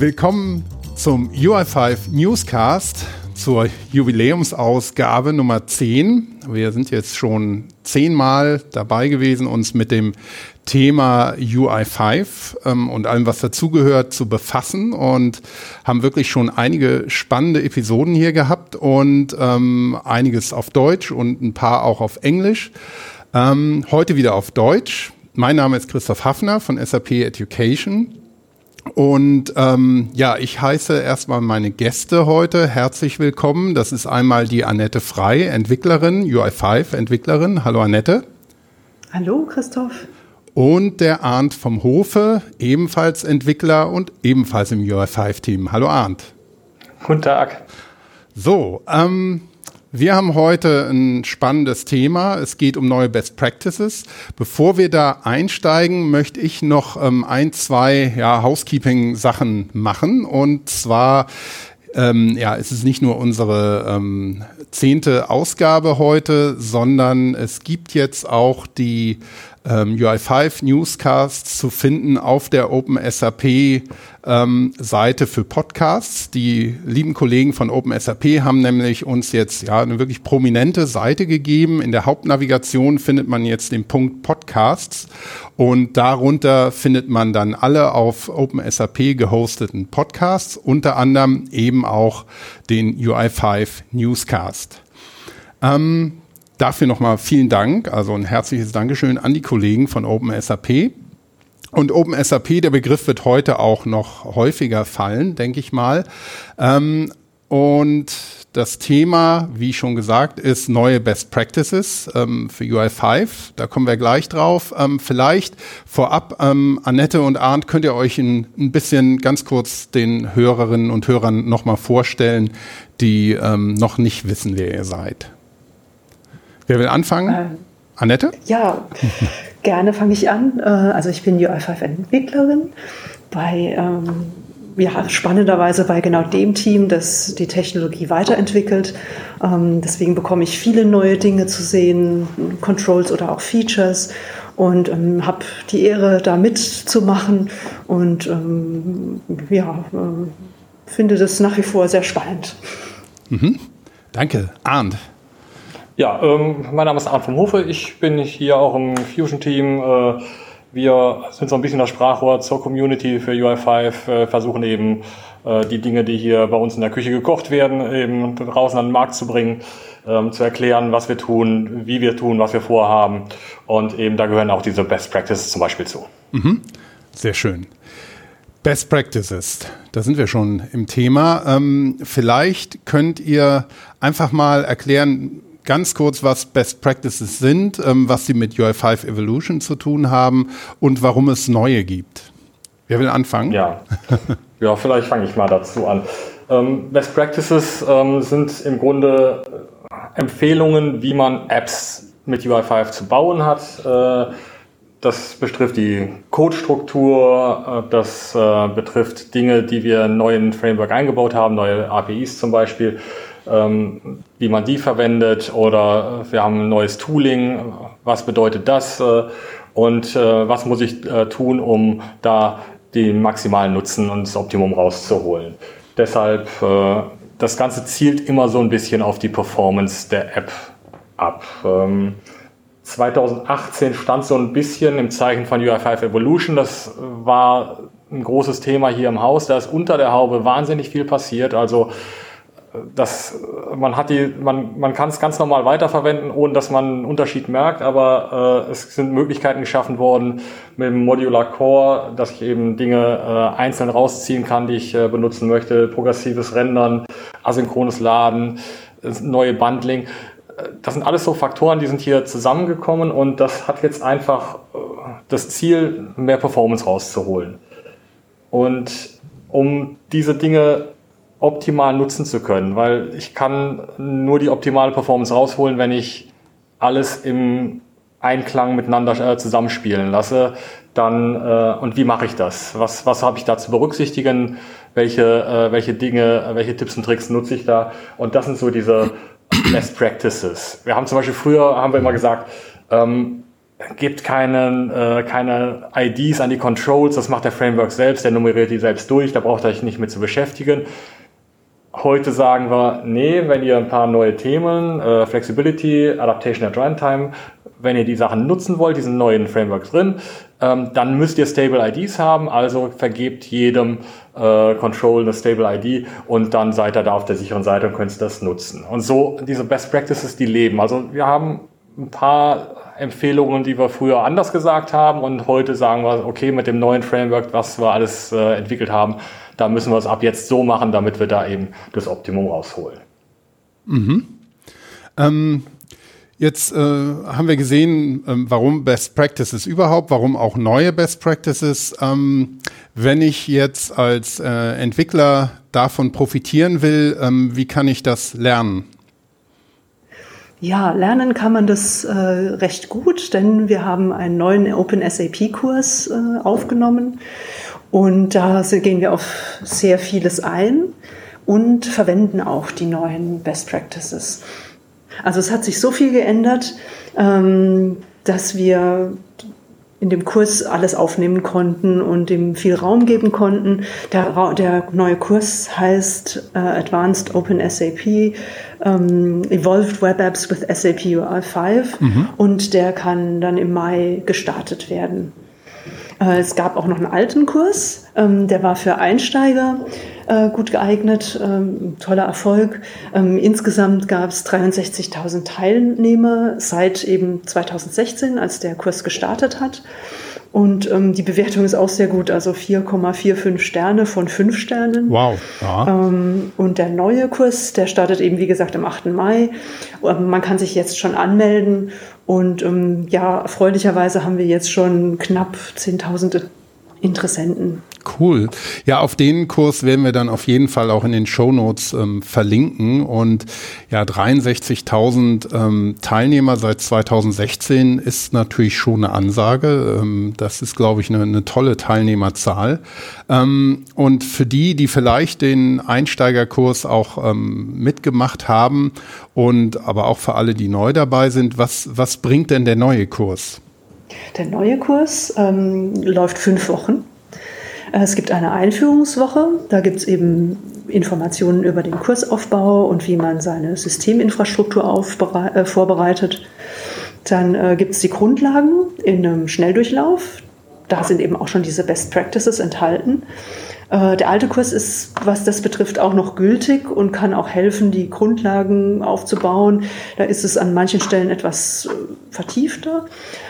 Willkommen zum UI5 Newscast, zur Jubiläumsausgabe Nummer 10. Wir sind jetzt schon 10-mal dabei gewesen, uns mit dem Thema UI5 und allem, was dazugehört, zu befassen, und haben wirklich schon einige spannende Episoden hier gehabt und einiges auf Deutsch und ein paar auch auf Englisch. Heute wieder auf Deutsch. Mein Name ist Christoph Hafner von SAP Education. Und ich heiße erstmal meine Gäste heute herzlich willkommen. Das ist einmal die Annette Frei, Entwicklerin, UI5-Entwicklerin. Hallo Annette. Hallo Christoph. Und der Arndt vom Hofe, ebenfalls Entwickler und ebenfalls im UI5-Team. Hallo Arndt. Guten Tag. So, wir haben heute ein spannendes Thema. Es geht um neue Best Practices. Bevor wir da einsteigen, möchte ich noch ein, zwei Housekeeping-Sachen machen. Und zwar es ist nicht nur unsere 10. Ausgabe heute, sondern es gibt jetzt auch die UI5 Newscasts zu finden auf der OpenSAP Seite für Podcasts. Die lieben Kollegen von OpenSAP haben nämlich uns jetzt eine wirklich prominente Seite gegeben. In der Hauptnavigation findet man jetzt den Punkt Podcasts und darunter findet man dann alle auf OpenSAP gehosteten Podcasts, unter anderem eben auch den UI5 Newscast. Dafür nochmal vielen Dank, also ein herzliches Dankeschön an die Kollegen von OpenSAP. Und OpenSAP, der Begriff wird heute auch noch häufiger fallen, denke ich mal. Und das Thema, wie schon gesagt, ist neue Best Practices für UI5. Da kommen wir gleich drauf. Vielleicht vorab, Annette und Arndt, könnt ihr euch ein bisschen ganz kurz den Hörerinnen und Hörern nochmal vorstellen, die noch nicht wissen, wer ihr seid. Wer will anfangen? Annette? Ja, gerne fange ich an. Also ich bin UI5-Entwicklerin bei, spannenderweise bei genau dem Team, das die Technologie weiterentwickelt. Deswegen bekomme ich viele neue Dinge zu sehen, Controls oder auch Features, und habe die Ehre, da mitzumachen, und finde das nach wie vor sehr spannend. Mhm. Danke. Arndt? Ja, mein Name ist Arndt vom Hofe, ich bin hier auch im Fusion-Team. Wir sind so ein bisschen das Sprachrohr zur Community für UI5, versuchen eben die Dinge, die hier bei uns in der Küche gekocht werden, eben draußen an den Markt zu bringen, zu erklären, was wir tun, wie wir tun, was wir vorhaben, und eben da gehören auch diese Best Practices zum Beispiel zu. Mhm. Sehr schön. Best Practices, da sind wir schon im Thema. Vielleicht könnt ihr einfach mal erklären, ganz kurz, was Best Practices sind, was sie mit UI5 Evolution zu tun haben und warum es neue gibt. Wer will anfangen? Ja, vielleicht fange ich mal dazu an. Best Practices sind im Grunde Empfehlungen, wie man Apps mit UI5 zu bauen hat. Das betrifft die Codestruktur, das betrifft Dinge, die wir in neuen Framework eingebaut haben, neue APIs zum Beispiel, wie man die verwendet, oder wir haben ein neues Tooling, was bedeutet das und was muss ich tun, um da den maximalen Nutzen und das Optimum rauszuholen. Deshalb, das Ganze zielt immer so ein bisschen auf die Performance der App ab. 2018 stand so ein bisschen im Zeichen von UI5 Evolution, das war ein großes Thema hier im Haus, da ist unter der Haube wahnsinnig viel passiert, also man kann es ganz normal weiterverwenden, ohne dass man einen Unterschied merkt, aber es sind Möglichkeiten geschaffen worden mit dem Modular Core, dass ich eben Dinge einzeln rausziehen kann, die ich benutzen möchte, progressives Rendern, asynchrones Laden, neue Bundling. Das sind alles so Faktoren, die sind hier zusammengekommen, und das hat jetzt einfach das Ziel, mehr Performance rauszuholen. Und um diese Dinge optimal nutzen zu können, weil ich kann nur die optimale Performance rausholen, wenn ich alles im Einklang miteinander zusammenspielen lasse. Und wie mache ich das? Was habe ich da zu berücksichtigen? Welche Dinge, welche Tipps und Tricks nutze ich da? Und das sind so diese Best Practices. Wir haben zum Beispiel früher immer gesagt, gibt keine IDs an die Controls, das macht der Framework selbst, der nummeriert die selbst durch, da braucht ihr euch nicht mit zu beschäftigen. Heute sagen wir, nee, wenn ihr ein paar neue Themen, Flexibility, Adaptation at Runtime, wenn ihr die Sachen nutzen wollt, diesen neuen Frameworks drin, dann müsst ihr Stable IDs haben, also vergebt jedem Control eine Stable ID und dann seid ihr da auf der sicheren Seite und könnt das nutzen. Und so diese Best Practices, die leben. Also wir haben ein paar Empfehlungen, die wir früher anders gesagt haben und heute sagen wir, okay, mit dem neuen Framework, was wir alles entwickelt haben, da müssen wir es ab jetzt so machen, damit wir da eben das Optimum rausholen. Mhm. Jetzt haben wir gesehen, warum Best Practices überhaupt, warum auch neue Best Practices. Wenn ich jetzt als Entwickler davon profitieren will, wie kann ich das lernen? Ja, lernen kann man das recht gut, denn wir haben einen neuen OpenSAP-Kurs aufgenommen und da gehen wir auf sehr vieles ein und verwenden auch die neuen Best Practices. Also es hat sich so viel geändert, dass wir in dem Kurs alles aufnehmen konnten und dem viel Raum geben konnten. Der neue Kurs heißt Advanced Open SAP, Evolved Web Apps with SAP UI5 und der kann dann im Mai gestartet werden. Es gab auch noch einen alten Kurs, der war für Einsteiger gut geeignet, toller Erfolg. Insgesamt gab es 63.000 Teilnehmer seit eben 2016, als der Kurs gestartet hat. Und die Bewertung ist auch sehr gut, also 4,45 Sterne von 5 Sternen. Wow. Ja. Und der neue Kurs, der startet eben, wie gesagt, am 8. Mai. Man kann sich jetzt schon anmelden. Und ja, erfreulicherweise haben wir jetzt schon knapp 10.000 Interessenten. Cool. Ja, auf den Kurs werden wir dann auf jeden Fall auch in den Shownotes verlinken. Und ja, 63.000 Teilnehmer seit 2016 ist natürlich schon eine Ansage. Das ist, glaube ich, eine tolle Teilnehmerzahl. Und für die, die vielleicht den Einsteigerkurs auch mitgemacht haben und aber auch für alle, die neu dabei sind, was bringt denn der neue Kurs? Der neue Kurs läuft 5 Wochen. Es gibt eine Einführungswoche, da gibt es eben Informationen über den Kursaufbau und wie man seine Systeminfrastruktur vorbereitet. Dann gibt es die Grundlagen in einem Schnelldurchlauf, da sind eben auch schon diese Best Practices enthalten. Der alte Kurs ist, was das betrifft, auch noch gültig und kann auch helfen, die Grundlagen aufzubauen. Da ist es an manchen Stellen etwas vertiefter,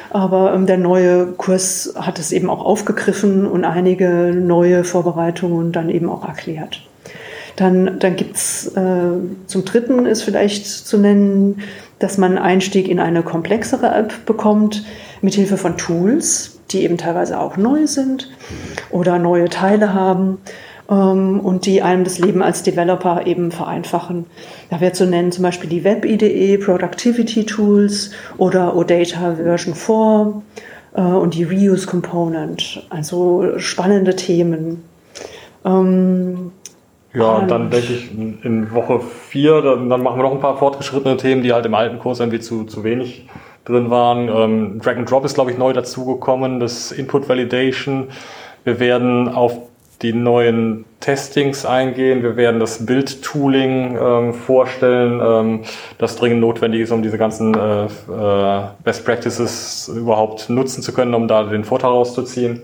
aber der neue Kurs hat es eben auch aufgegriffen und einige neue Vorbereitungen dann eben auch erklärt. Dann gibt's zum dritten ist vielleicht zu nennen, dass man einen Einstieg in eine komplexere App bekommt, mithilfe von Tools, die eben teilweise auch neu sind oder neue Teile haben und die einem das Leben als Developer eben vereinfachen. Da wäre zu nennen zum Beispiel die Web-IDE, Productivity Tools oder OData Version 4 und die Reuse Component. Also spannende Themen. Ja, und dann denke ich in Woche 4, dann machen wir noch ein paar fortgeschrittene Themen, die halt im alten Kurs irgendwie zu wenig drin waren. Drag and Drop ist, glaube ich, neu dazugekommen, das Input Validation. Wir werden auf die neuen Testings eingehen. Wir werden das Build-Tooling vorstellen, das dringend notwendig ist, um diese ganzen Best Practices überhaupt nutzen zu können, um da den Vorteil rauszuziehen.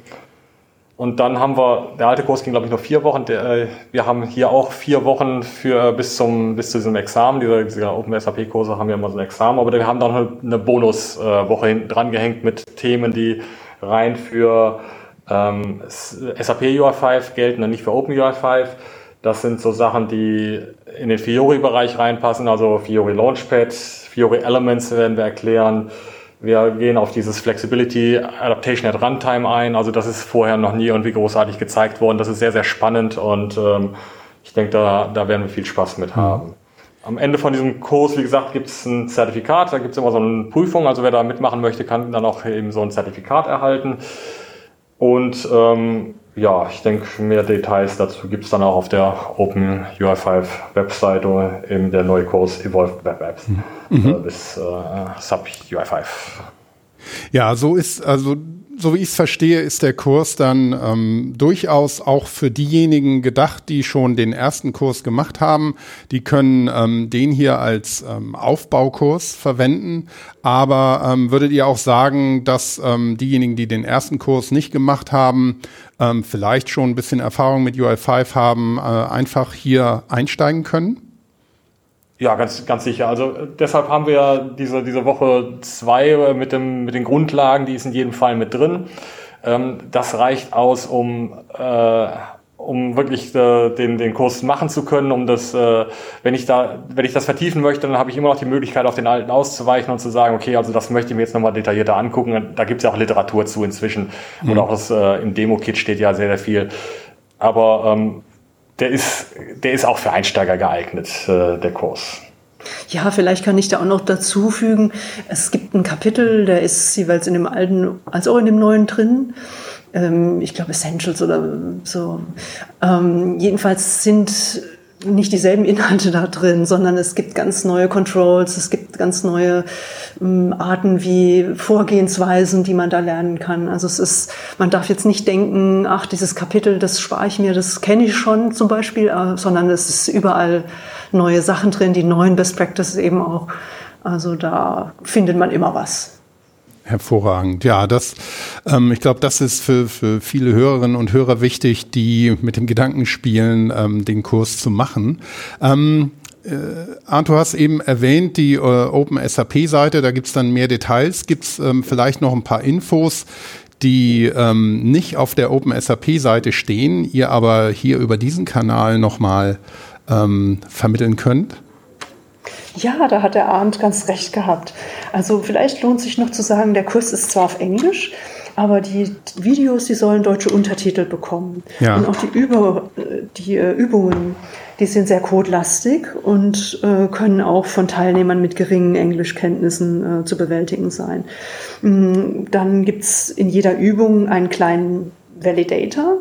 Und dann haben wir, der alte Kurs ging, glaube ich, nur 4 Wochen. Wir haben hier auch 4 Wochen für bis zu diesem Examen. Diese Open-SAP-Kurse haben ja immer so ein Examen. Aber wir haben dann eine Bonuswoche hinten dran gehängt mit Themen, die rein für SAP UI5 gelten und nicht für Open UI5. Das sind so Sachen, die in den Fiori-Bereich reinpassen. Also Fiori Launchpad, Fiori Elements werden wir erklären. Wir gehen auf dieses Flexibility Adaptation at Runtime ein. Also das ist vorher noch nie irgendwie großartig gezeigt worden. Das ist sehr, sehr spannend und ich denke, da werden wir viel Spaß mit haben. Am Ende von diesem Kurs, wie gesagt, gibt es ein Zertifikat. Da gibt es immer so eine Prüfung. Also wer da mitmachen möchte, kann dann auch eben so ein Zertifikat erhalten. Und ja, ich denke, mehr Details dazu gibt es dann auch auf der Open UI5 Webseite, eben der neue Kurs Evolved Web Apps bis sap.ui.5. Ja, so ist, also so wie ich es verstehe, ist der Kurs dann durchaus auch für diejenigen gedacht, die schon den ersten Kurs gemacht haben. Die können den hier als Aufbaukurs verwenden. Aber würdet ihr auch sagen, dass diejenigen, die den ersten Kurs nicht gemacht haben, vielleicht schon ein bisschen Erfahrung mit UI5 haben, einfach hier einsteigen können? Ja, ganz sicher. Also deshalb haben wir diese Woche 2 mit den Grundlagen, die ist in jedem Fall mit drin. Das reicht aus, um wirklich den Kurs machen zu können, um das, wenn ich das vertiefen möchte, dann habe ich immer noch die Möglichkeit, auf den alten auszuweichen und zu sagen, okay, also das möchte ich mir jetzt nochmal detaillierter angucken. Da gibt es ja auch Literatur zu inzwischen. Mhm. Und auch das im Demo-Kit steht ja sehr, sehr viel. Aber der ist auch für Einsteiger geeignet, der Kurs. Ja, vielleicht kann ich da auch noch dazu fügen, es gibt ein Kapitel, der ist jeweils in dem alten als auch in dem neuen drin. Ich glaube Essentials oder so. Jedenfalls sind nicht dieselben Inhalte da drin, sondern es gibt ganz neue Controls, es gibt ganz neue Arten wie Vorgehensweisen, die man da lernen kann. Also es ist, man darf jetzt nicht denken, ach, dieses Kapitel, das spare ich mir, das kenne ich schon zum Beispiel, sondern es ist überall neue Sachen drin, die neuen Best Practices eben auch. Also da findet man immer was. Hervorragend. Ja, das, ich glaube, das ist für viele Hörerinnen und Hörer wichtig, die mit dem Gedanken spielen, den Kurs zu machen. Arndt, du hast eben erwähnt, die OpenSAP-Seite, da gibt's dann mehr Details. Gibt's vielleicht noch ein paar Infos, die nicht auf der OpenSAP-Seite stehen, ihr aber hier über diesen Kanal nochmal vermitteln könnt? Ja, da hat der Arndt ganz recht gehabt. Also vielleicht lohnt sich noch zu sagen, der Kurs ist zwar auf Englisch, aber die Videos, die sollen deutsche Untertitel bekommen. Ja. Und auch die Übungen, die sind sehr codelastig und können auch von Teilnehmern mit geringen Englischkenntnissen zu bewältigen sein. Dann gibt's in jeder Übung einen kleinen Validator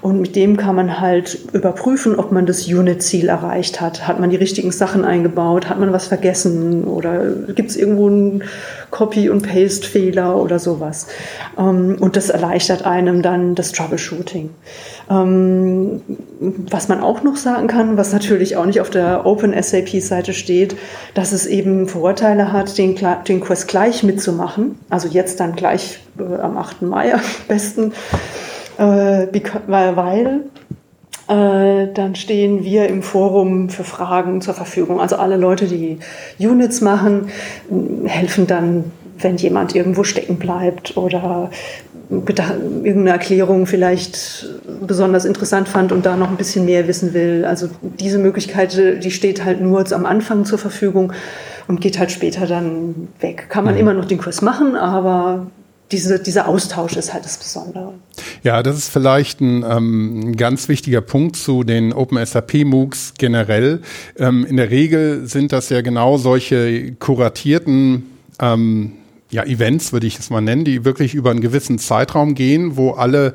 und mit dem kann man halt überprüfen, ob man das Unit-Ziel erreicht hat. Hat man die richtigen Sachen eingebaut? Hat man was vergessen? Oder gibt es irgendwo einen Copy- und Paste-Fehler oder sowas? Und das erleichtert einem dann das Troubleshooting. Was man auch noch sagen kann, was natürlich auch nicht auf der Open-SAP-Seite steht, dass es eben Vorteile hat, den Kurs gleich mitzumachen. Also jetzt dann gleich am 8. Mai am besten. Weil dann stehen wir im Forum für Fragen zur Verfügung. Also alle Leute, die Units machen, helfen dann, wenn jemand irgendwo stecken bleibt oder irgendeine Erklärung vielleicht besonders interessant fand und da noch ein bisschen mehr wissen will. Also diese Möglichkeit, die steht halt nur am Anfang zur Verfügung und geht halt später dann weg. Kann man immer noch den Kurs machen, aber dieser Austausch ist halt das Besondere. Ja, das ist vielleicht ein ganz wichtiger Punkt zu den OpenSAP-MOOCs generell. In der Regel sind das ja genau solche kuratierten Events, würde ich es mal nennen, die wirklich über einen gewissen Zeitraum gehen, wo alle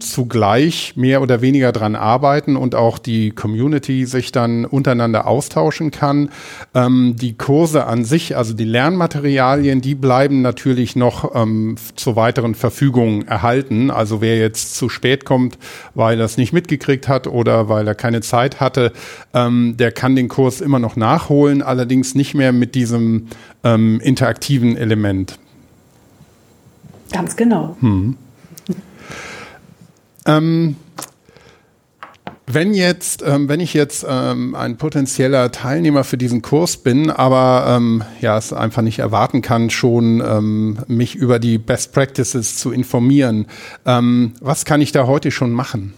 zugleich mehr oder weniger dran arbeiten und auch die Community sich dann untereinander austauschen kann. Die Kurse an sich, also die Lernmaterialien, die bleiben natürlich noch zur weiteren Verfügung erhalten. Also wer jetzt zu spät kommt, weil er es nicht mitgekriegt hat oder weil er keine Zeit hatte, der kann den Kurs immer noch nachholen, allerdings nicht mehr mit diesem interaktiven Element. Ganz genau. Wenn ich jetzt ein potenzieller Teilnehmer für diesen Kurs bin, aber es einfach nicht erwarten kann, schon mich über die Best Practices zu informieren, was kann ich da heute schon machen?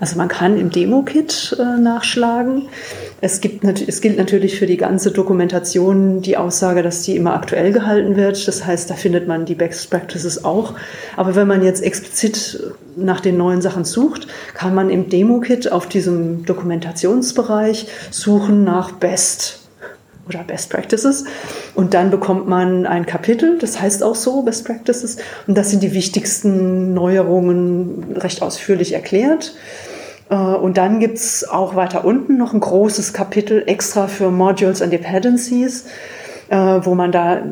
Also man kann im Demo-Kit nachschlagen. Es gilt natürlich für die ganze Dokumentation die Aussage, dass die immer aktuell gehalten wird. Das heißt, da findet man die Best Practices auch. Aber wenn man jetzt explizit nach den neuen Sachen sucht, kann man im Demo-Kit auf diesem Dokumentationsbereich suchen nach Best oder Best Practices und dann bekommt man ein Kapitel, das heißt auch so Best Practices und das sind die wichtigsten Neuerungen recht ausführlich erklärt. Und dann gibt es auch weiter unten noch ein großes Kapitel extra für Modules and Dependencies, wo man da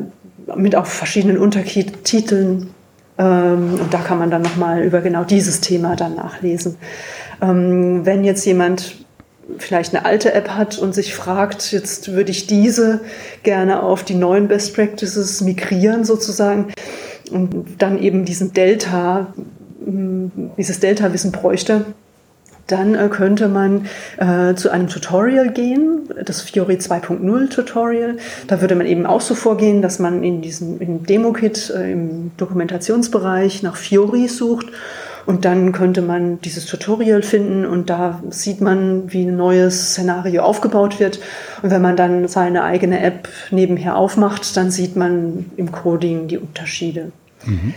mit auch verschiedenen Untertiteln. Und da kann man dann nochmal über genau dieses Thema dann nachlesen. Wenn jetzt jemand vielleicht eine alte App hat und sich fragt, jetzt würde ich diese gerne auf die neuen Best Practices migrieren sozusagen und dann eben dieses Delta-Wissen bräuchte, dann könnte man zu einem Tutorial gehen, das Fiori 2.0 Tutorial. Da würde man eben auch so vorgehen, dass man in diesem Demo-Kit im Dokumentationsbereich nach Fiori sucht und dann könnte man dieses Tutorial finden und da sieht man, wie ein neues Szenario aufgebaut wird. Und wenn man dann seine eigene App nebenher aufmacht, dann sieht man im Coding die Unterschiede. Mhm.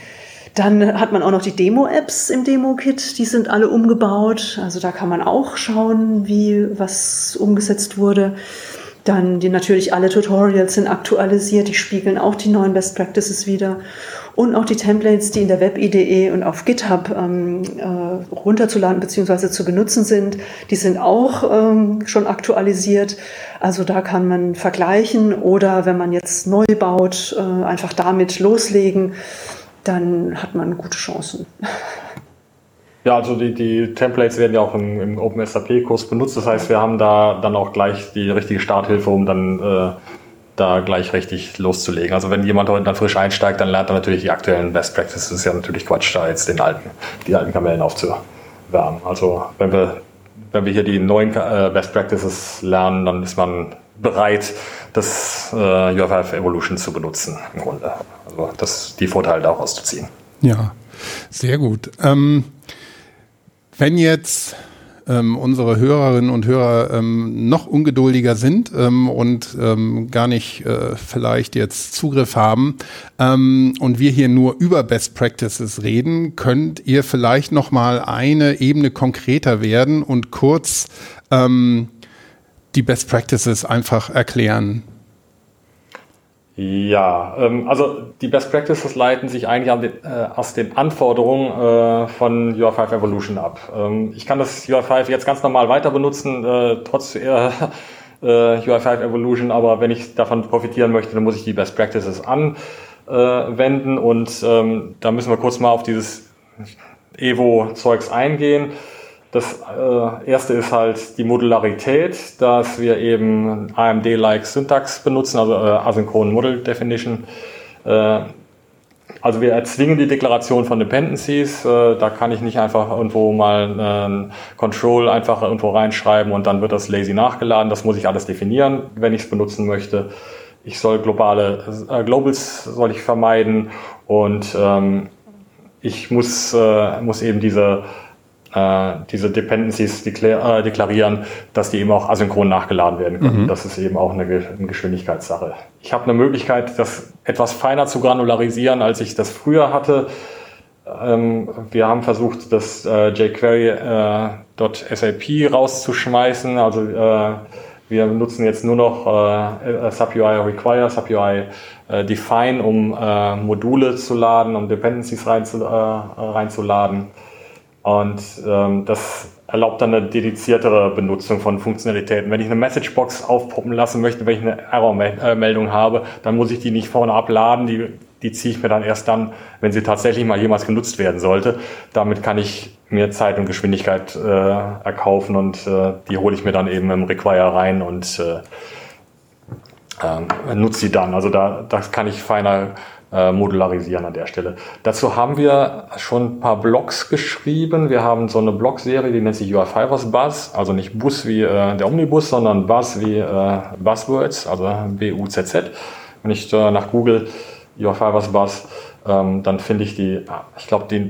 Dann hat man auch noch die Demo-Apps im Demo-Kit, die sind alle umgebaut. Also da kann man auch schauen, wie was umgesetzt wurde. Dann natürlich alle Tutorials sind aktualisiert, die spiegeln auch die neuen Best Practices wider. Und auch die Templates, die in der Web-IDE und auf GitHub runterzuladen bzw. zu benutzen sind, die sind auch schon aktualisiert. Also da kann man vergleichen oder wenn man jetzt neu baut, einfach damit loslegen. Dann hat man gute Chancen. Ja, also die Templates werden ja auch im OpenSAP-Kurs benutzt. Das heißt, wir haben da dann auch gleich die richtige Starthilfe, um dann da gleich richtig loszulegen. Also wenn jemand heute dann frisch einsteigt, dann lernt er natürlich die aktuellen Best Practices. Das ist ja natürlich Quatsch, da jetzt die alten Kamellen aufzuwärmen. Also wenn wir hier die neuen Best Practices lernen, dann ist man bereit, das UI5 Evolution zu benutzen im Grunde. Also die Vorteile daraus zu ziehen. Ja, sehr gut. Wenn jetzt unsere Hörerinnen und Hörer noch ungeduldiger sind und gar nicht vielleicht jetzt Zugriff haben und wir hier nur über Best Practices reden, könnt ihr vielleicht nochmal eine Ebene konkreter werden und kurz die Best Practices einfach erklären? Ja, also die Best Practices leiten sich eigentlich aus den Anforderungen von UI5 Evolution ab. Ich kann das UI5 jetzt ganz normal weiter benutzen, trotz UI5 Evolution, aber wenn ich davon profitieren möchte, dann muss ich die Best Practices anwenden und da müssen wir kurz mal auf dieses Evo-Zeugs eingehen. Das erste ist halt die Modularität, dass wir eben AMD-like Syntax benutzen, also Asynchronous Model Definition. Also wir erzwingen die Deklaration von Dependencies. Da kann ich nicht einfach irgendwo mal einen Control einfach irgendwo reinschreiben und dann wird das lazy nachgeladen. Das muss ich alles definieren, wenn ich es benutzen möchte. Ich soll Globals soll ich vermeiden und ich muss eben diese Dependencies deklarieren, dass die eben auch asynchron nachgeladen werden können. Mhm. Das ist eben auch eine Geschwindigkeitssache. Ich habe eine Möglichkeit, das etwas feiner zu granularisieren, als ich das früher hatte. Wir haben versucht, das jQuery.sap rauszuschmeißen. Also wir nutzen jetzt nur noch sap.ui.require, sap.ui.define, um Module zu laden, um Dependencies reinzuladen. Und das erlaubt dann eine dediziertere Benutzung von Funktionalitäten. Wenn ich eine Messagebox aufpoppen lassen möchte, wenn ich eine Error-Meldung habe, dann muss ich die nicht vorne abladen. Die ziehe ich mir dann erst dann, wenn sie tatsächlich mal jemals genutzt werden sollte. Damit kann ich mir Zeit und Geschwindigkeit erkaufen und die hole ich mir dann eben im Require rein und nutze die dann. Also das kann ich feiner modularisieren an der Stelle. Dazu haben wir schon ein paar Blogs geschrieben. Wir haben so eine Blogserie, die nennt sich URFibersBuzz, also nicht Bus wie der Omnibus, sondern Buzz wie Buzzwords, also B-U-Z-Z. Wenn ich nach Google URFibersBuzz, dann finde ich die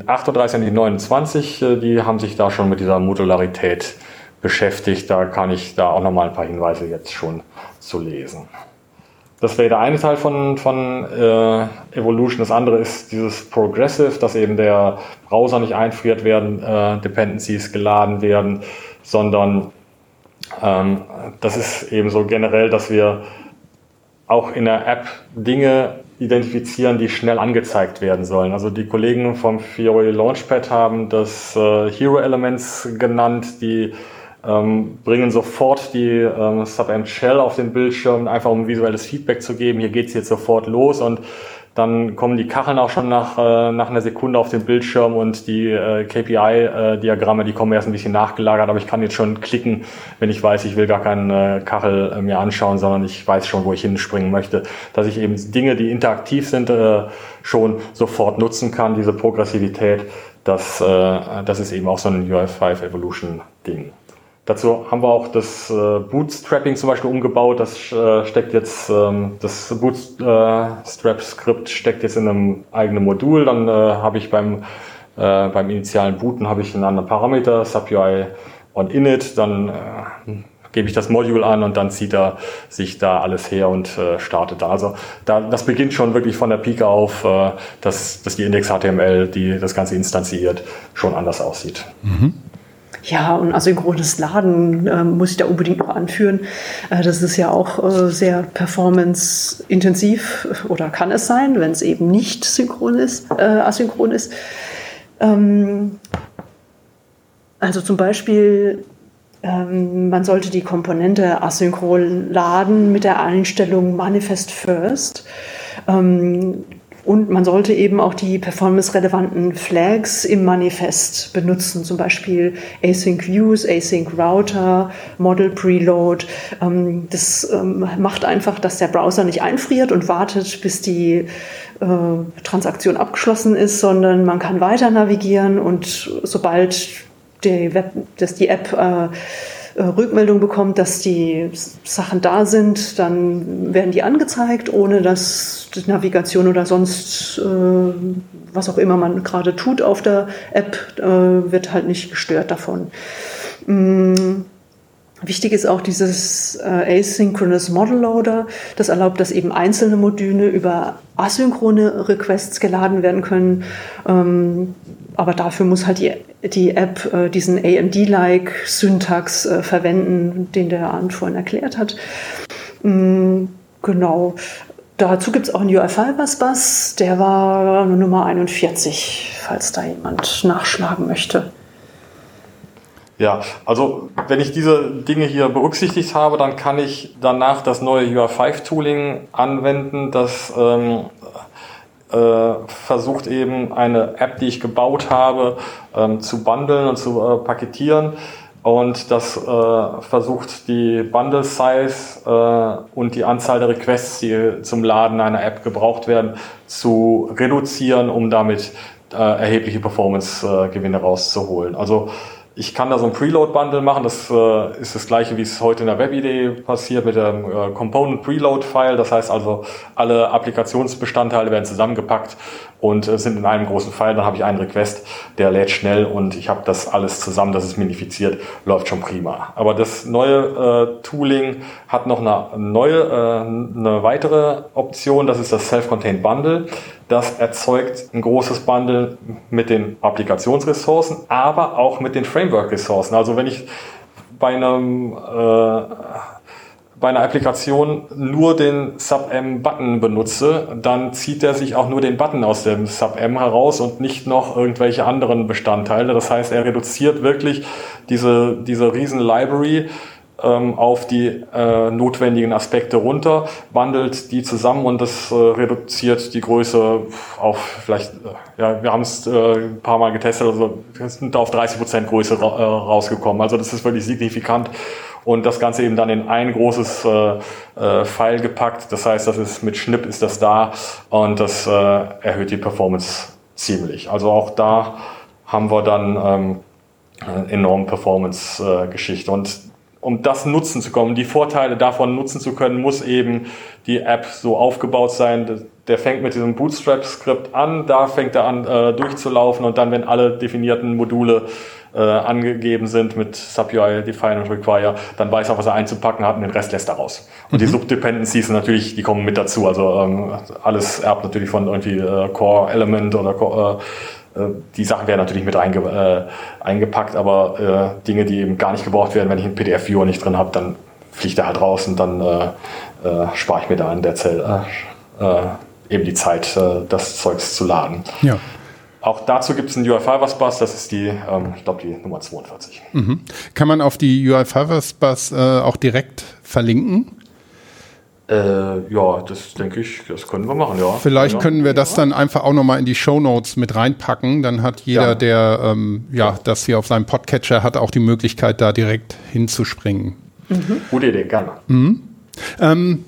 38 und die 29, die haben sich da schon mit dieser Modularität beschäftigt. Da kann ich da auch nochmal ein paar Hinweise jetzt schon zu lesen. Das wäre der eine Teil von Evolution. Das andere ist dieses Progressive, dass eben der Browser nicht einfriert werden, Dependencies geladen werden, sondern das ist eben so generell, dass wir auch in der App Dinge identifizieren, die schnell angezeigt werden sollen. Also die Kollegen vom Fiori Launchpad haben das Hero Elements genannt, die bringen sofort die Sub and Shell auf den Bildschirm, einfach um visuelles Feedback zu geben. Hier geht's jetzt sofort los und dann kommen die Kacheln auch schon nach einer Sekunde auf den Bildschirm und die KPI-Diagramme, die kommen erst ein bisschen nachgelagert, aber ich kann jetzt schon klicken, wenn ich weiß, ich will gar keine Kachel mir anschauen, sondern ich weiß schon, wo ich hinspringen möchte, dass ich eben Dinge, die interaktiv sind, schon sofort nutzen kann, diese Progressivität, das ist eben auch so ein UI5 Evolution-Ding. Dazu haben wir auch das Bootstrapping zum Beispiel umgebaut. Das Bootstrap-Skript steckt jetzt in einem eigenen Modul. Dann habe ich beim initialen Booten habe ich einen anderen Parameter, sap.ui on init. Dann gebe ich das Modul an und dann zieht er sich da alles her und startet da. Also das beginnt schon wirklich von der Pike auf, dass die Index-HTML, die das Ganze instanziert, schon anders aussieht. Mhm. Ja, und asynchrones Laden muss ich da unbedingt noch anführen. Das ist ja auch sehr performance-intensiv oder kann es sein, wenn es eben nicht asynchron ist. Also zum Beispiel, man sollte die Komponente asynchron laden mit der Einstellung Manifest First. Und man sollte eben auch die performance-relevanten Flags im Manifest benutzen, zum Beispiel Async Views, Async Router, Model Preload. Das macht einfach, dass der Browser nicht einfriert und wartet, bis die Transaktion abgeschlossen ist, sondern man kann weiter navigieren und sobald die App Rückmeldung bekommt, dass die Sachen da sind, dann werden die angezeigt, ohne dass die Navigation oder sonst was auch immer man gerade tut auf der App, wird halt nicht gestört davon. Wichtig ist auch dieses Asynchronous Model Loader. Das erlaubt, dass eben einzelne Module über asynchrone Requests geladen werden können. Aber dafür muss halt die App diesen AMD-like Syntax verwenden, den der Arndt vorhin erklärt hat. Genau. Dazu gibt es auch einen URFibersBuzz. Der war Nummer 41, falls da jemand nachschlagen möchte. Ja, also wenn ich diese Dinge hier berücksichtigt habe, dann kann ich danach das neue UI5-Tooling anwenden, das versucht eben eine App, die ich gebaut habe, zu bundeln und zu paketieren. Und das versucht die Bundle Size und die Anzahl der Requests, die zum Laden einer App gebraucht werden, zu reduzieren, um damit erhebliche Performance-Gewinne rauszuholen. Also ich kann da so ein Preload-Bundle machen, das ist das gleiche, wie es heute in der Web-IDE passiert mit dem Component-Preload-File. Das heißt also, alle Applikationsbestandteile werden zusammengepackt und sind in einem großen File. Dann habe ich einen Request, der lädt schnell und ich habe das alles zusammen, das ist minifiziert, läuft schon prima. Aber das neue Tooling hat noch eine weitere Option, das ist das Self-Contained Bundle. Das erzeugt ein großes Bundle mit den Applikationsressourcen, aber auch mit den Framework-Ressourcen. Also wenn ich bei einer Applikation nur den Sub-M-Button benutze, dann zieht er sich auch nur den Button aus dem Sub-M heraus und nicht noch irgendwelche anderen Bestandteile. Das heißt, er reduziert wirklich diese riesen Library auf die notwendigen Aspekte runter, wandelt die zusammen und das reduziert die Größe auf vielleicht, wir haben es ein paar Mal getestet, also sind da auf 30% Größe rausgekommen. Also das ist wirklich signifikant und das Ganze eben dann in ein großes File gepackt. Das heißt, das ist mit Schnipp ist das da und das erhöht die Performance ziemlich. Also auch da haben wir dann eine enorme Performance-Geschichte und um das nutzen zu können, die Vorteile davon nutzen zu können, muss eben die App so aufgebaut sein. Der fängt mit diesem Bootstrap-Skript an, da fängt er an durchzulaufen und dann, wenn alle definierten Module angegeben sind mit sap.ui.define und require, dann weiß er, was er einzupacken hat und den Rest lässt er raus. Und die Subdependencies natürlich, die kommen mit dazu. Also alles erbt natürlich von irgendwie Core-Element oder Core, die Sachen werden natürlich mit eingepackt, aber Dinge, die eben gar nicht gebraucht werden, wenn ich einen PDF-Viewer nicht drin habe, dann fliegt er halt raus und dann spare ich mir da an der Zelle eben die Zeit, das Zeugs zu laden. Ja. Auch dazu gibt es einen URFibersBuzz, das ist die, ich glaube, die Nummer 42. Mhm. Kann man auf die URFibersBuzz auch direkt verlinken? Ja, das denke ich, das können wir machen, ja. Vielleicht können wir das dann einfach auch nochmal in die Shownotes mit reinpacken. Dann hat jeder, der das hier auf seinem Podcatcher hat, auch die Möglichkeit, da direkt hinzuspringen. Mhm. Gute Idee, gerne. Mhm.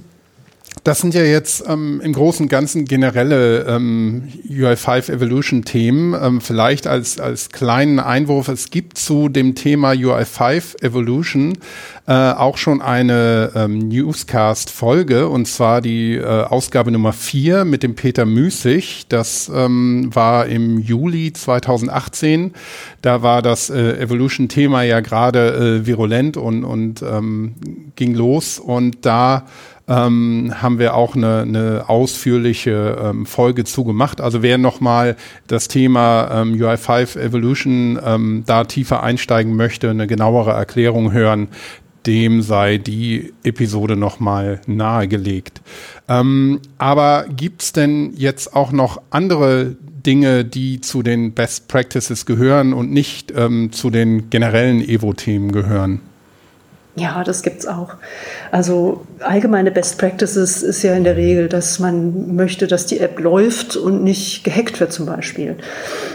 Das sind ja jetzt im Großen und Ganzen generelle UI5 Evolution Themen. Vielleicht als kleinen Einwurf, es gibt zu dem Thema UI5 Evolution auch schon eine Newscast-Folge, und zwar die Ausgabe Nummer 4 mit dem Peter Müssig. Das war im Juli 2018. Da war das Evolution-Thema ja gerade virulent und ging los, und da haben wir auch eine ausführliche Folge zu gemacht. Also wer nochmal das Thema UI5 Evolution da tiefer einsteigen möchte, eine genauere Erklärung hören, dem sei die Episode nochmal nahegelegt. Aber gibt's denn jetzt auch noch andere Dinge, die zu den Best Practices gehören und nicht zu den generellen Evo-Themen gehören? Ja, das gibt's auch. Also allgemeine Best Practices ist ja in der Regel, dass man möchte, dass die App läuft und nicht gehackt wird zum Beispiel.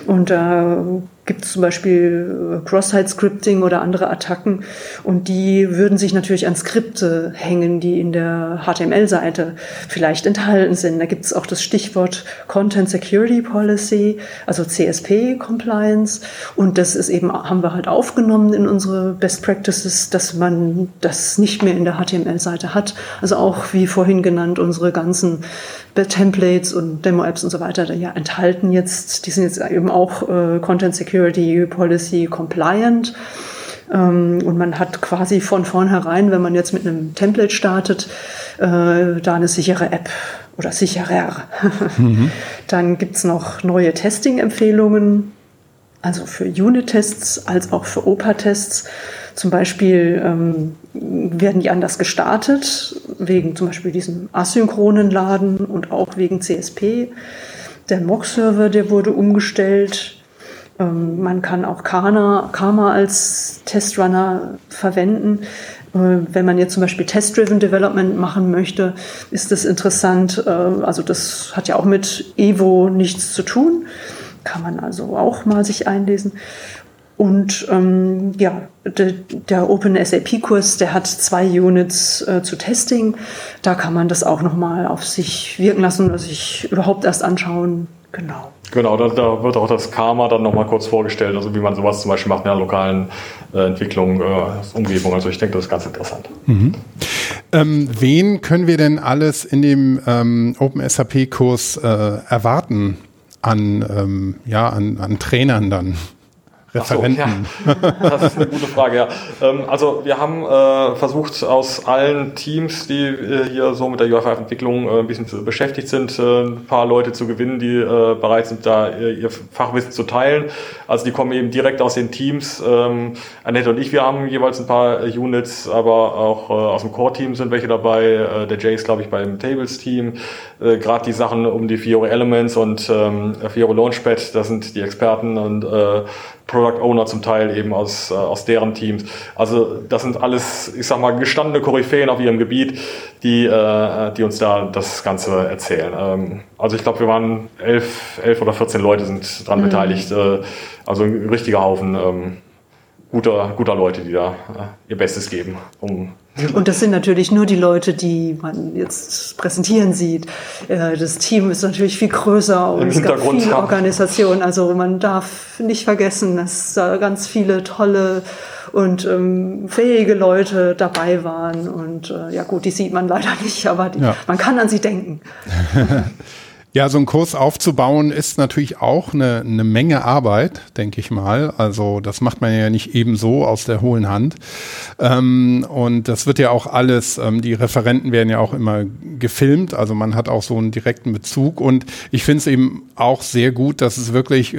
Und da gibt es zum Beispiel Cross-Site-Scripting oder andere Attacken, und die würden sich natürlich an Skripte hängen, die in der HTML-Seite vielleicht enthalten sind. Da gibt es auch das Stichwort Content Security Policy, also CSP-Compliance, und das ist eben, haben wir halt aufgenommen in unsere Best Practices, dass man das nicht mehr in der HTML-Seite hat. Also auch, wie vorhin genannt, unsere ganzen Templates und Demo-Apps und so weiter, die ja enthalten jetzt, die sind jetzt eben auch Content Security Policy compliant, und man hat quasi von vornherein, wenn man jetzt mit einem Template startet, da eine sichere App oder sicherer. Mhm. Dann gibt es noch neue Testing-Empfehlungen, also für Unit-Tests als auch für Opa-Tests. Zum Beispiel werden die anders gestartet, wegen zum Beispiel diesem asynchronen Laden und auch wegen CSP. Der Mock-Server, der wurde umgestellt. Man kann auch Karma als Testrunner verwenden. Wenn man jetzt zum Beispiel Test-Driven Development machen möchte, ist das interessant. Also das hat ja auch mit Evo nichts zu tun. Kann man also auch mal sich einlesen. Und der Open-SAP-Kurs, der hat 2 Units zu Testing. Da kann man das auch nochmal auf sich wirken lassen oder sich überhaupt erst anschauen. Genau, da wird auch das Karma dann nochmal kurz vorgestellt, also wie man sowas zum Beispiel macht in der lokalen Entwicklung, Umgebung. Also ich denke, das ist ganz interessant. Mhm. Wen können wir denn alles in dem Open-SAP-Kurs erwarten an Trainern dann? Referenten. Ach so, ja. Das ist eine gute Frage, ja. Also wir haben versucht, aus allen Teams, die hier so mit der UI5-Entwicklung ein bisschen beschäftigt sind, ein paar Leute zu gewinnen, die bereit sind, da ihr Fachwissen zu teilen. Also die kommen eben direkt aus den Teams. Annette und ich, wir haben jeweils ein paar Units, aber auch aus dem Core-Team sind welche dabei. Der Jay ist, glaube ich, beim Tables-Team. Gerade die Sachen um die Fiori Elements und Fiori Launchpad, das sind die Experten, und Product Owner zum Teil eben aus deren Teams. Also das sind alles, ich sag mal, gestandene Koryphäen auf ihrem Gebiet, die uns da das Ganze erzählen. Also ich glaube, wir waren 11 oder 14 Leute sind dran beteiligt. Also ein richtiger Haufen guter Leute, die da ihr Bestes geben. Und das sind natürlich nur die Leute, die man jetzt präsentieren sieht. Das Team ist natürlich viel größer und es gibt viele Organisationen. Also man darf nicht vergessen, dass da ganz viele tolle und fähige Leute dabei waren. Und die sieht man leider nicht, aber man kann an sie denken. Ja, so einen Kurs aufzubauen ist natürlich auch eine Menge Arbeit, denke ich mal. Also das macht man ja nicht eben so aus der hohlen Hand. Und das wird ja auch alles, die Referenten werden ja auch immer gefilmt. Also man hat auch so einen direkten Bezug. Und ich finde es eben auch sehr gut, dass es wirklich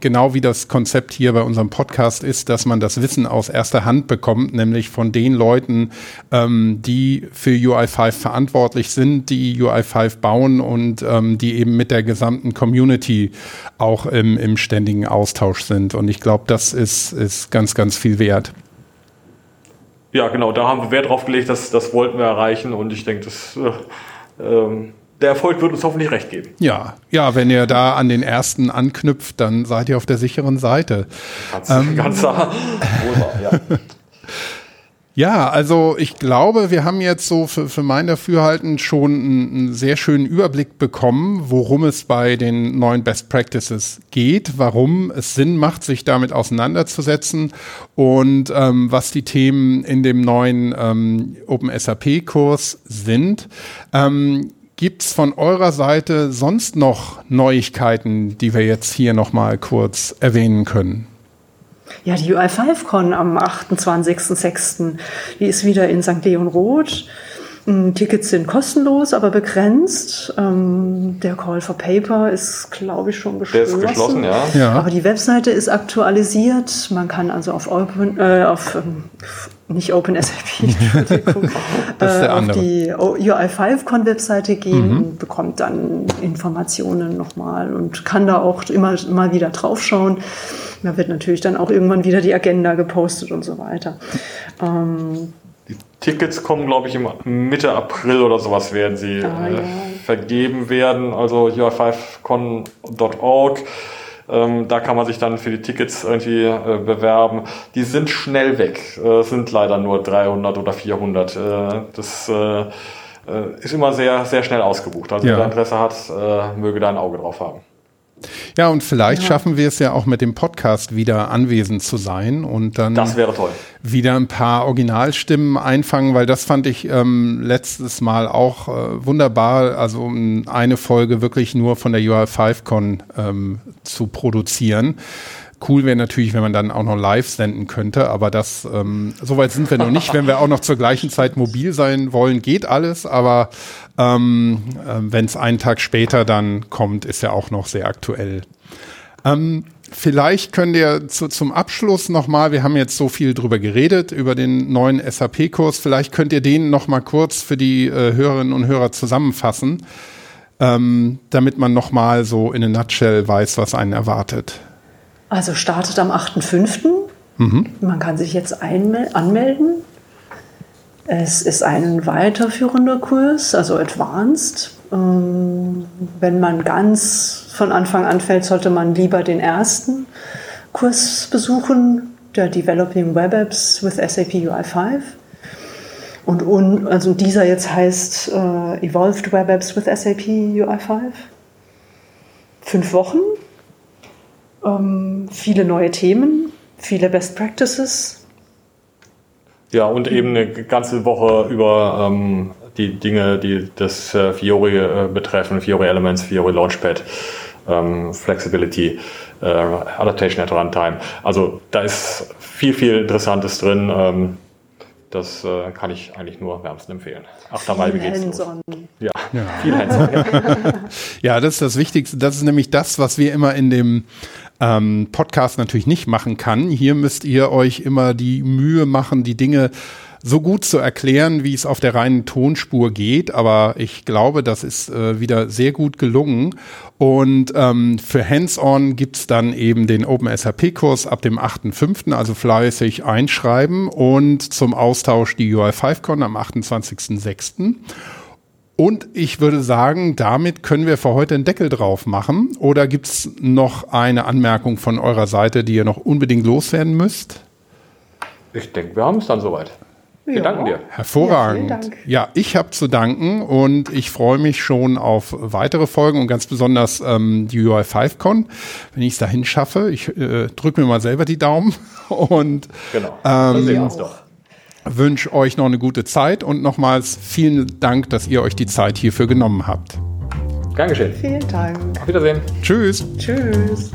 genau wie das Konzept hier bei unserem Podcast ist, dass man das Wissen aus erster Hand bekommt, nämlich von den Leuten, die für UI5 verantwortlich sind, die UI5 bauen und die die eben mit der gesamten Community auch im ständigen Austausch sind. Und ich glaube, das ist ganz, ganz viel wert. Ja, genau, da haben wir Wert drauf gelegt, das wollten wir erreichen, und ich denke, das der Erfolg wird uns hoffentlich recht geben. Ja, wenn ihr da an den ersten anknüpft, dann seid ihr auf der sicheren Seite. Ganz klar. Ja. Ja, also ich glaube, wir haben jetzt so für mein Dafürhalten schon einen sehr schönen Überblick bekommen, worum es bei den neuen Best Practices geht, warum es Sinn macht, sich damit auseinanderzusetzen, und was die Themen in dem neuen OpenSAP-Kurs sind. Gibt's von eurer Seite sonst noch Neuigkeiten, die wir jetzt hier nochmal kurz erwähnen können? Ja, die UI5Con am 28.06. Die ist wieder in St. Leon Rot. Tickets sind kostenlos, aber begrenzt. Der Call for Paper ist, glaube ich, schon geschlossen. Der ist geschlossen, ja. Aber die Webseite ist aktualisiert. Man kann also auf nicht OpenSAP, Entschuldigung, auf die UI5Con-Webseite gehen, und bekommt dann Informationen nochmal und kann da auch immer wieder draufschauen. Da wird natürlich dann auch irgendwann wieder die Agenda gepostet und so weiter. Die Tickets kommen, glaube ich, im Mitte April oder sowas werden sie vergeben werden. Also UI5Con.org. Da kann man sich dann für die Tickets irgendwie bewerben. Die sind schnell weg. Sind leider nur 300 oder 400. Das ist immer sehr, sehr schnell ausgebucht. Also wer Interesse hat, möge da ein Auge drauf haben. Ja, und vielleicht schaffen wir es ja auch mit dem Podcast wieder anwesend zu sein und dann wieder ein paar Originalstimmen einfangen, weil das fand ich letztes Mal auch wunderbar, also eine Folge wirklich nur von der UI5Con zu produzieren. Cool wäre natürlich, wenn man dann auch noch live senden könnte, aber das, soweit sind wir noch nicht. Wenn wir auch noch zur gleichen Zeit mobil sein wollen, geht alles, aber wenn es einen Tag später dann kommt, ist ja auch noch sehr aktuell. Vielleicht könnt ihr zum Abschluss nochmal, wir haben jetzt so viel drüber geredet, über den neuen SAP-Kurs, vielleicht könnt ihr den nochmal kurz für die Hörerinnen und Hörer zusammenfassen, damit man nochmal so in a nutshell weiß, was einen erwartet. Also startet am 8.5. Man kann sich jetzt anmelden. Es ist ein weiterführender Kurs, also Advanced. Wenn man ganz von Anfang an fällt, sollte man lieber den ersten Kurs besuchen, der Developing Web Apps with SAP UI5. Und also dieser jetzt heißt Evolved Web Apps with SAP UI5. 5 Wochen. Viele neue Themen, viele Best Practices. Ja, und eben eine ganze Woche über die Dinge, die das Fiori betreffen, Fiori Elements, Fiori Launchpad, Flexibility Adaptation at Runtime. Also da ist viel, viel Interessantes drin. Das kann ich eigentlich nur wärmstens empfehlen. 8. Mai geht's los. Ja, viel Hands-on. Ja, das ist das Wichtigste. Das ist nämlich das, was wir immer in dem Podcast natürlich nicht machen kann. Hier müsst ihr euch immer die Mühe machen, die Dinge so gut zu erklären, wie es auf der reinen Tonspur geht. Aber ich glaube, das ist wieder sehr gut gelungen. Und für Hands-on gibt es dann eben den OpenSAP-Kurs ab dem 8.5., also fleißig einschreiben, und zum Austausch die UI5Con am 28.6. Und ich würde sagen, damit können wir für heute einen Deckel drauf machen. Oder gibt es noch eine Anmerkung von eurer Seite, die ihr noch unbedingt loswerden müsst? Ich denke, wir haben es dann soweit. Wir danken dir. Hervorragend. Ja, vielen Dank. Ja, ich habe zu danken, und ich freue mich schon auf weitere Folgen und ganz besonders die UI5Con, wenn ich es dahin schaffe. Ich drücke mir mal selber die Daumen und sehen uns doch. Wünsche euch noch eine gute Zeit und nochmals vielen Dank, dass ihr euch die Zeit hierfür genommen habt. Gern geschehen. Vielen Dank. Auf Wiedersehen. Tschüss. Tschüss.